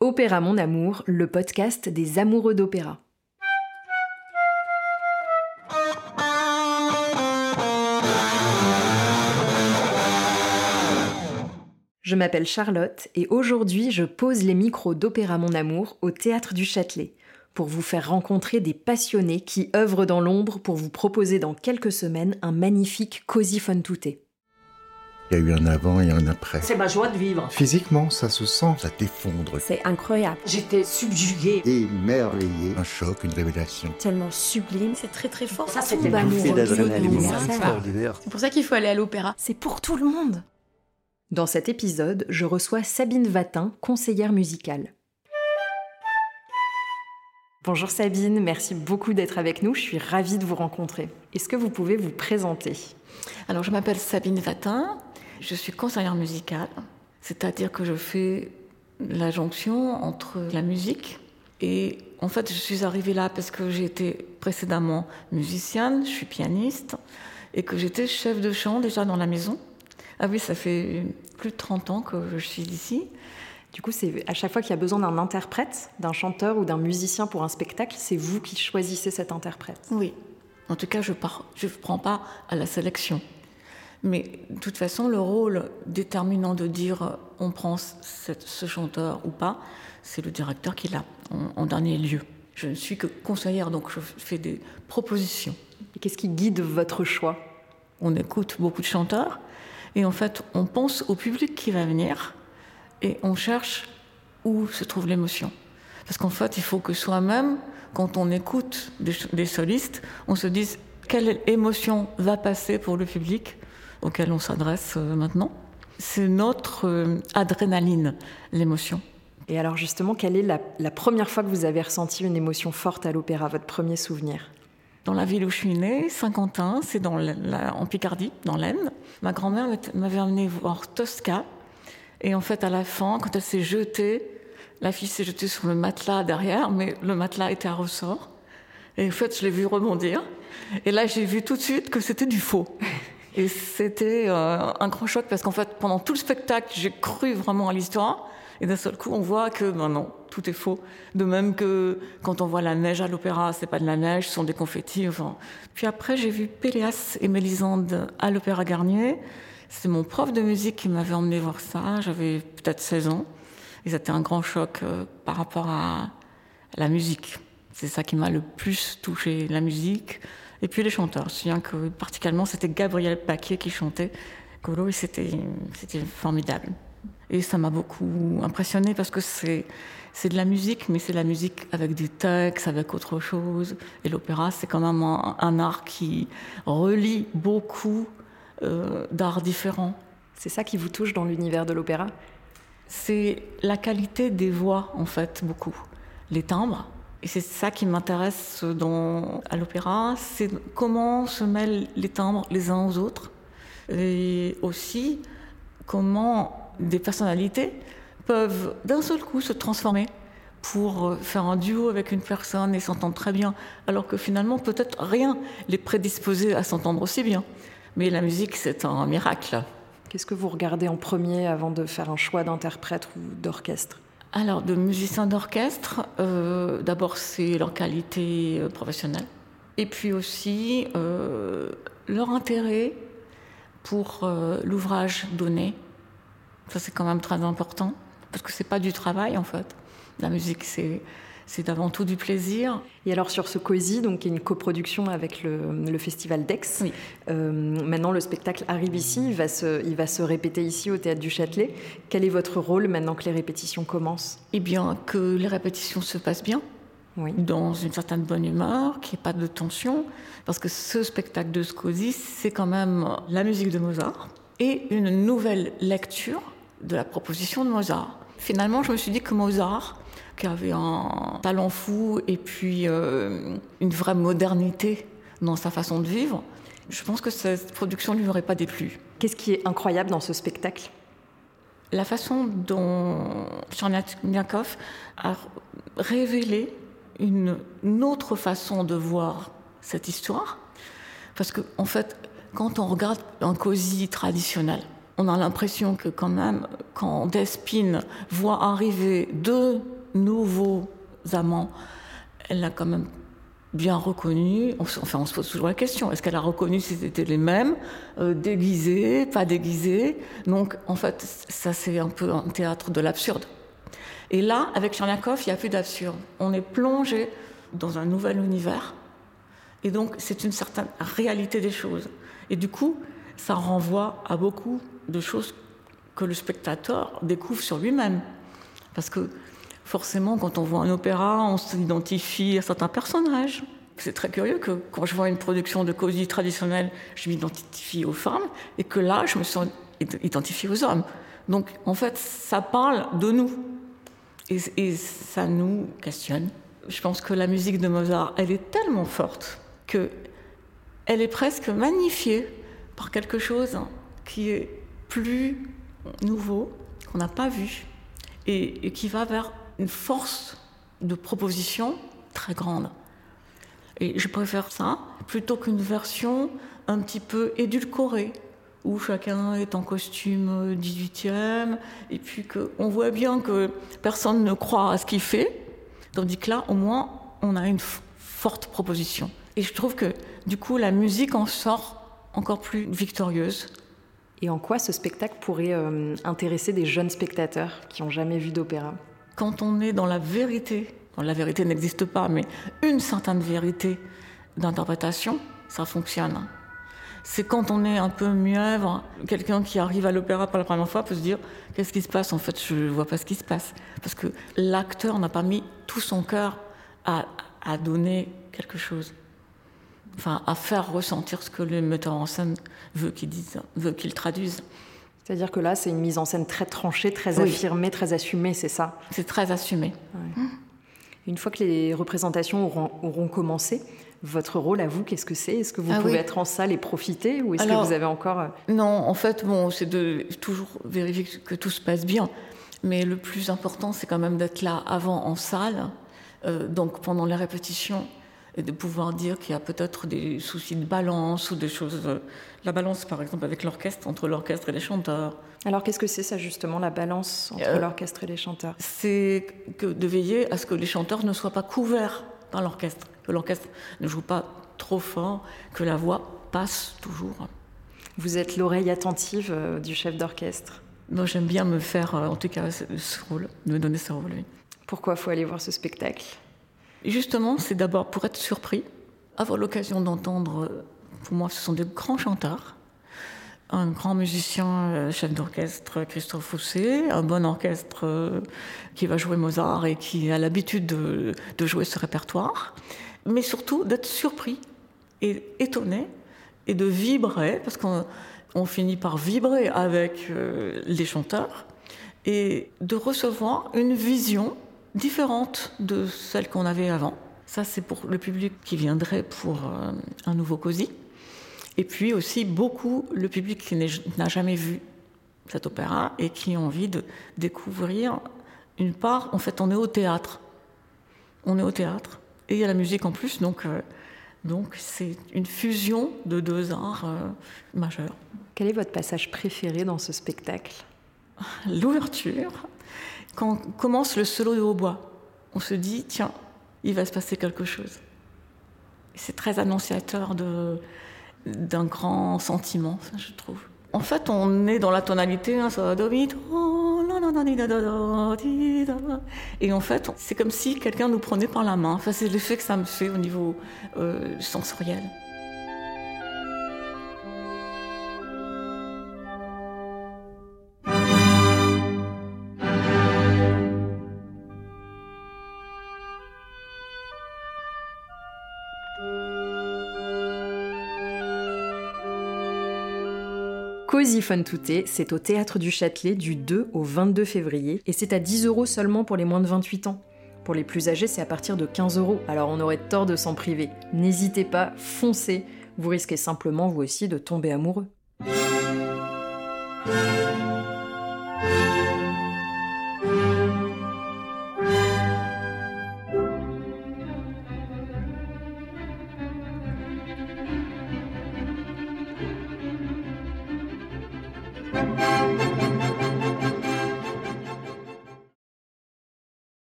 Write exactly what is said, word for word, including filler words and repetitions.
Opéra Mon Amour, le podcast des amoureux d'opéra. Je m'appelle Charlotte et aujourd'hui je pose les micros d'Opéra Mon Amour au Théâtre du Châtelet pour vous faire rencontrer des passionnés qui œuvrent dans l'ombre pour vous proposer dans quelques semaines un magnifique Così fan tutte. Il y a eu un avant et un après. C'est ma joie de vivre. Physiquement, ça se sent. Ça t'effondre. C'est incroyable. J'étais subjuguée. Émerveillée. Un choc, une révélation. Tellement sublime. C'est très très fort. Ça, ça c'est une bouffée d'adrénaline. C'est extraordinaire. C'est pour ça qu'il faut aller à l'opéra. C'est pour tout le monde. Dans cet épisode, je reçois Sabine Vatin, conseillère musicale. Bonjour Sabine, merci beaucoup d'être avec nous, je suis ravie de vous rencontrer. Est-ce que vous pouvez vous présenter ? Alors je m'appelle Sabine Vatin. Je suis conseillère musicale, c'est-à-dire que je fais la jonction entre la musique et en fait je suis arrivée là parce que j'ai été précédemment musicienne, je suis pianiste et que j'étais chef de chant déjà dans la maison. Ah oui, ça fait plus de trente ans que je suis ici. Du coup, c'est à chaque fois qu'il y a besoin d'un interprète, d'un chanteur ou d'un musicien pour un spectacle, c'est vous qui choisissez cet interprète. Oui, en tout cas je pars, je prends pas à la sélection. Mais de toute façon, le rôle déterminant de dire on prend ce, ce chanteur ou pas, c'est le directeur qui l'a en, en dernier lieu. Je ne suis que conseillère, donc je fais des propositions. Et qu'est-ce qui guide votre choix ? On écoute beaucoup de chanteurs et en fait, on pense au public qui va venir et on cherche où se trouve l'émotion. Parce qu'en fait, il faut que soi-même, quand on écoute des, des solistes, on se dise quelle émotion va passer pour le public auquel on s'adresse maintenant. C'est notre euh, adrénaline, l'émotion. Et alors justement, quelle est la, la première fois que vous avez ressenti une émotion forte à l'opéra, votre premier souvenir ? Dans la ville où je suis née, Saint-Quentin, c'est dans la, la, en Picardie, dans l'Aisne. Ma grand-mère m'avait emmenée voir Tosca. Et en fait, à la fin, quand elle s'est jetée, la fille s'est jetée sur le matelas derrière, mais le matelas était à ressort. Et en fait, je l'ai vue rebondir. Et là, j'ai vu tout de suite que c'était du faux. Et c'était euh, un grand choc parce qu'en fait, pendant tout le spectacle, j'ai cru vraiment à l'histoire. Et d'un seul coup, on voit que ben non, tout est faux. De même que quand on voit la neige à l'opéra, c'est pas de la neige, ce sont des confettis. Enfin. Puis après, j'ai vu Pélias et Mélisande à l'Opéra Garnier. C'est mon prof de musique qui m'avait emmené voir ça. J'avais peut-être seize ans. Et c'était un grand choc euh, par rapport à la musique. C'est ça qui m'a le plus touchée, la musique. Et puis les chanteurs, je me souviens que particulièrement c'était Gabriel Paquet qui chantait Colo et c'était, c'était formidable. Et ça m'a beaucoup impressionnée parce que c'est, c'est de la musique, mais c'est de la musique avec des textes, avec autre chose. Et l'opéra, c'est quand même un, un art qui relie beaucoup euh, d'arts différents. C'est ça qui vous touche dans l'univers de l'opéra ? C'est la qualité des voix, en fait, beaucoup. Les timbres. Et c'est ça qui m'intéresse dans, à l'opéra, c'est comment se mêlent les timbres les uns aux autres et aussi comment des personnalités peuvent d'un seul coup se transformer pour faire un duo avec une personne et s'entendre très bien, alors que finalement peut-être rien les prédisposait à s'entendre aussi bien. Mais la musique, c'est un miracle. Qu'est-ce que vous regardez en premier avant de faire un choix d'interprète ou d'orchestre ? Alors, de musiciens d'orchestre, euh, d'abord c'est leur qualité professionnelle et puis aussi euh, leur intérêt pour euh, l'ouvrage donné. Ça c'est quand même très important parce que c'est pas du travail en fait. La musique c'est, c'est avant tout du plaisir. Et alors sur ce Così, donc qui est une coproduction avec le, le Festival d'Aix, oui. euh, maintenant le spectacle arrive ici, il va, se, il va se répéter ici au Théâtre du Châtelet. Quel est votre rôle maintenant que les répétitions commencent ? Eh bien, que les répétitions se passent bien, oui. Dans une certaine bonne humeur, qu'il n'y ait pas de tension, parce que ce spectacle de Così, c'est quand même la musique de Mozart et une nouvelle lecture de la proposition de Mozart. Finalement, je me suis dit que Mozart, qui avait un talent fou et puis euh, une vraie modernité dans sa façon de vivre, je pense que cette production ne lui aurait pas déplu. Qu'est-ce qui est incroyable dans ce spectacle ? La façon dont Tcherniakov a révélé une, une autre façon de voir cette histoire. Parce que, en fait, quand on regarde un Così traditionnel, on a l'impression que quand même, quand Despine voit arriver deux nouveaux amants, elle l'a quand même bien reconnu. Enfin, on se pose toujours la question, est-ce qu'elle a reconnu si c'était les mêmes, euh, déguisés, pas déguisés? Donc, en fait, ça, c'est un peu un théâtre de l'absurde. Et là, avec Tcherniakov, il n'y a plus d'absurde. On est plongé dans un nouvel univers. Et donc, c'est une certaine réalité des choses. Et du coup, ça renvoie à beaucoup de choses que le spectateur découvre sur lui-même. Parce que forcément, quand on voit un opéra, on s'identifie à certains personnages. C'est très curieux que quand je vois une production de Così traditionnelle, je m'identifie aux femmes et que là, je me sens identifiée aux hommes. Donc, en fait, ça parle de nous et, et ça nous questionne. Je pense que la musique de Mozart, elle est tellement forte qu'elle est presque magnifiée par quelque chose qui est plus nouveau, qu'on n'a pas vu et, et qui va vers une force de proposition très grande. Et je préfère ça plutôt qu'une version un petit peu édulcorée, où chacun est en costume dix-huitième, et puis qu'on voit bien que personne ne croit à ce qu'il fait, tandis que là, au moins, on a une f- forte proposition. Et je trouve que, du coup, la musique en sort encore plus victorieuse. Et en quoi ce spectacle pourrait euh, intéresser des jeunes spectateurs qui n'ont jamais vu d'opéra ? Quand on est dans la vérité, bon, la vérité n'existe pas, mais une certaine vérité d'interprétation, ça fonctionne. C'est quand on est un peu mièvre, quelqu'un qui arrive à l'opéra pour la première fois peut se dire « Qu'est-ce qui se passe ? En fait, je ne vois pas ce qui se passe. » Parce que l'acteur n'a pas mis tout son cœur à, à donner quelque chose, enfin, à faire ressentir ce que le metteur en scène veut qu'il dise, veut qu'il traduise. C'est-à-dire que là, c'est une mise en scène très tranchée, très oui. affirmée, très assumée, c'est ça ? C'est très assumé. Ouais. Mmh. Une fois que les représentations auront, auront commencé, votre rôle à vous, qu'est-ce que c'est ? Est-ce que vous ah pouvez oui. être en salle et profiter ? Ou est-ce Alors, que vous avez encore... Non, en fait, bon, c'est de toujours vérifier que tout se passe bien. Mais le plus important, c'est quand même d'être là avant en salle, euh, donc pendant les répétitions, et de pouvoir dire qu'il y a peut-être des soucis de balance ou des choses... La balance, par exemple, avec l'orchestre, entre l'orchestre et les chanteurs. Alors, qu'est-ce que c'est, ça, justement, la balance entre euh, l'orchestre et les chanteurs ? C'est que de veiller à ce que les chanteurs ne soient pas couverts par l'orchestre, que l'orchestre ne joue pas trop fort, que la voix passe toujours. Vous êtes l'oreille attentive du chef d'orchestre ? Moi, j'aime bien me faire, en tout cas, ce rôle, me donner ce rôle, oui. Pourquoi faut aller voir ce spectacle ? Justement, c'est d'abord pour être surpris, avoir l'occasion d'entendre, pour moi, ce sont des grands chanteurs, un grand musicien, chef d'orchestre, Christophe Fousset, un bon orchestre qui va jouer Mozart et qui a l'habitude de, de jouer ce répertoire, mais surtout d'être surpris et étonné et de vibrer, parce qu'on on finit par vibrer avec les chanteurs, et de recevoir une vision différente de celle qu'on avait avant. Ça, c'est pour le public qui viendrait pour euh, un nouveau Così. Et puis aussi, beaucoup, le public qui n'a jamais vu cet opéra et qui a envie de découvrir une part. En fait, on est au théâtre. On est au théâtre. Et il y a la musique en plus, donc, euh, donc c'est une fusion de deux arts euh, majeurs. Quel est votre passage préféré dans ce spectacle ? L'ouverture. Quand commence le solo de hautbois, on se dit, tiens, il va se passer quelque chose. C'est très annonciateur de, d'un grand sentiment, je trouve. En fait, on est dans la tonalité, hein, ça et en fait, c'est comme si quelqu'un nous prenait par la main. Enfin, c'est l'effet que ça me fait au niveau euh, sensoriel. Così fan tutte, c'est au Théâtre du Châtelet du deux au vingt-deux février et c'est à dix euros seulement pour les moins de vingt-huit ans. Pour les plus âgés, c'est à partir de quinze euros, alors on aurait tort de s'en priver. N'hésitez pas, foncez, vous risquez simplement vous aussi de tomber amoureux.